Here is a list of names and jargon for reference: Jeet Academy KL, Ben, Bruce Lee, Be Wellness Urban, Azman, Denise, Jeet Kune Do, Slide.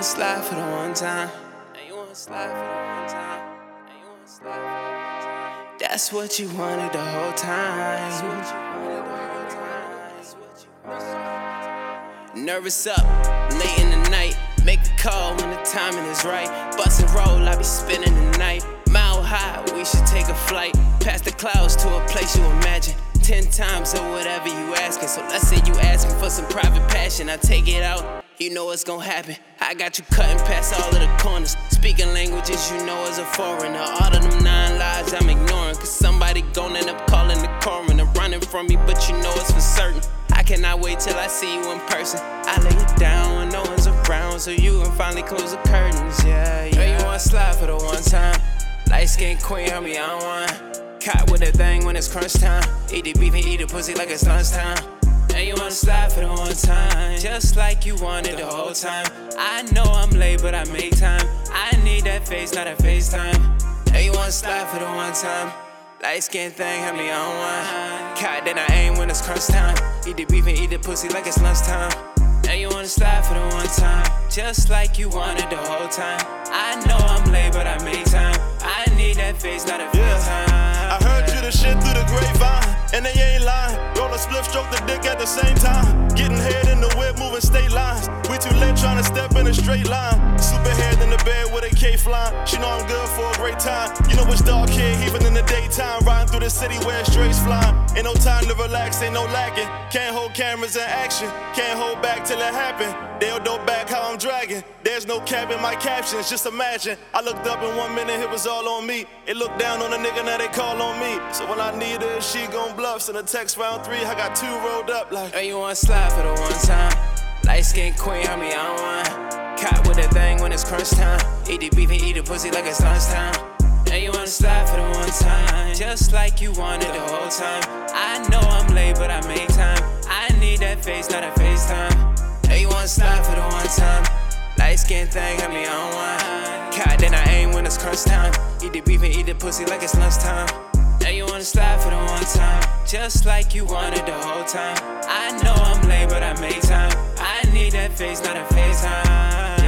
wanna slide for the one time. And you wanna slide for the one time. And you wanna slide for the one time. That's what you wanted the whole time. That's what you wanted the whole time. That's what you wanted. Nervous up, late in the night. Make a call when the timing is right. Bust and roll, I be spinning the night. Mile high, we should take a flight. Past the clouds to a place you imagine. 10 times or whatever you asking. So let's say you asking for some private passion. I take it out, you know what's gonna happen. I got you cutting past all of the corners. Speaking languages you know is a foreigner. All of them 9 lives I'm ignoring. Cause somebody gon' end up calling the coroner. Running from me, but you know it's for certain. I cannot wait till I see you in person. I lay it down when no one's around, so you can finally close the curtains, yeah, yeah. Girl, you wanna slide for the one time. Light skin queen, help me, I don't want. Caught with a thing when it's crunch time. Eat the beef and eat the pussy like it's lunchtime. And you wanna slide for the one time, just like you wanted the whole time. I know I'm late, but I make time. I need that face, not that FaceTime. And you wanna slide for the one time. Light skin thing, have me on one. Caught that I aim when it's crunch time. Eat the beef and eat the pussy like it's lunchtime. And you wanna slide for the one time, just like you wanted the whole time. I know I'm late, but I make time. I need that face, not that FaceTime. I heard you the shit through the grapevine, and they ain't lying. Roll a spliff, stroke the dick at the same time. Getting head in the whip, moving state lines. We too late trying to step in a straight line. Super head in the bed with a K flying. She know I'm good for a great time. You know it's dark here, even in the daytime. Riding through the city where strays flying. Ain't no time to relax, ain't no lacking. Can't hold cameras in action. Can't hold back till it happen. They'll dope back how I'm dragging. There's no cap in my captions, just imagine. I looked up in 1 minute, it was all on me. It looked down on a nigga, now they call on me. So when I need her, she gon' bluff. Send a text round 3, I got 2 rolled up like. And you wanna slide for the one time. Light skin queen, help me, I don't want. Caught with that thing when it's crunch time. Eat the beef and eat the pussy like it's lunchtime. And you wanna slide for the one time, just like you wanted the whole time. I know I'm late, but I make time. I need that face, not that FaceTime. And you wanna slide for the one time. Light skin thing, help me, I don't want. Caught that I aim when it's crunch time. Eat the beef and eat the pussy like it's lunchtime. And you wanna slide for the one time, just like you wanted the whole time. I know I'm late, but I make time. I need that face, not a FaceTime.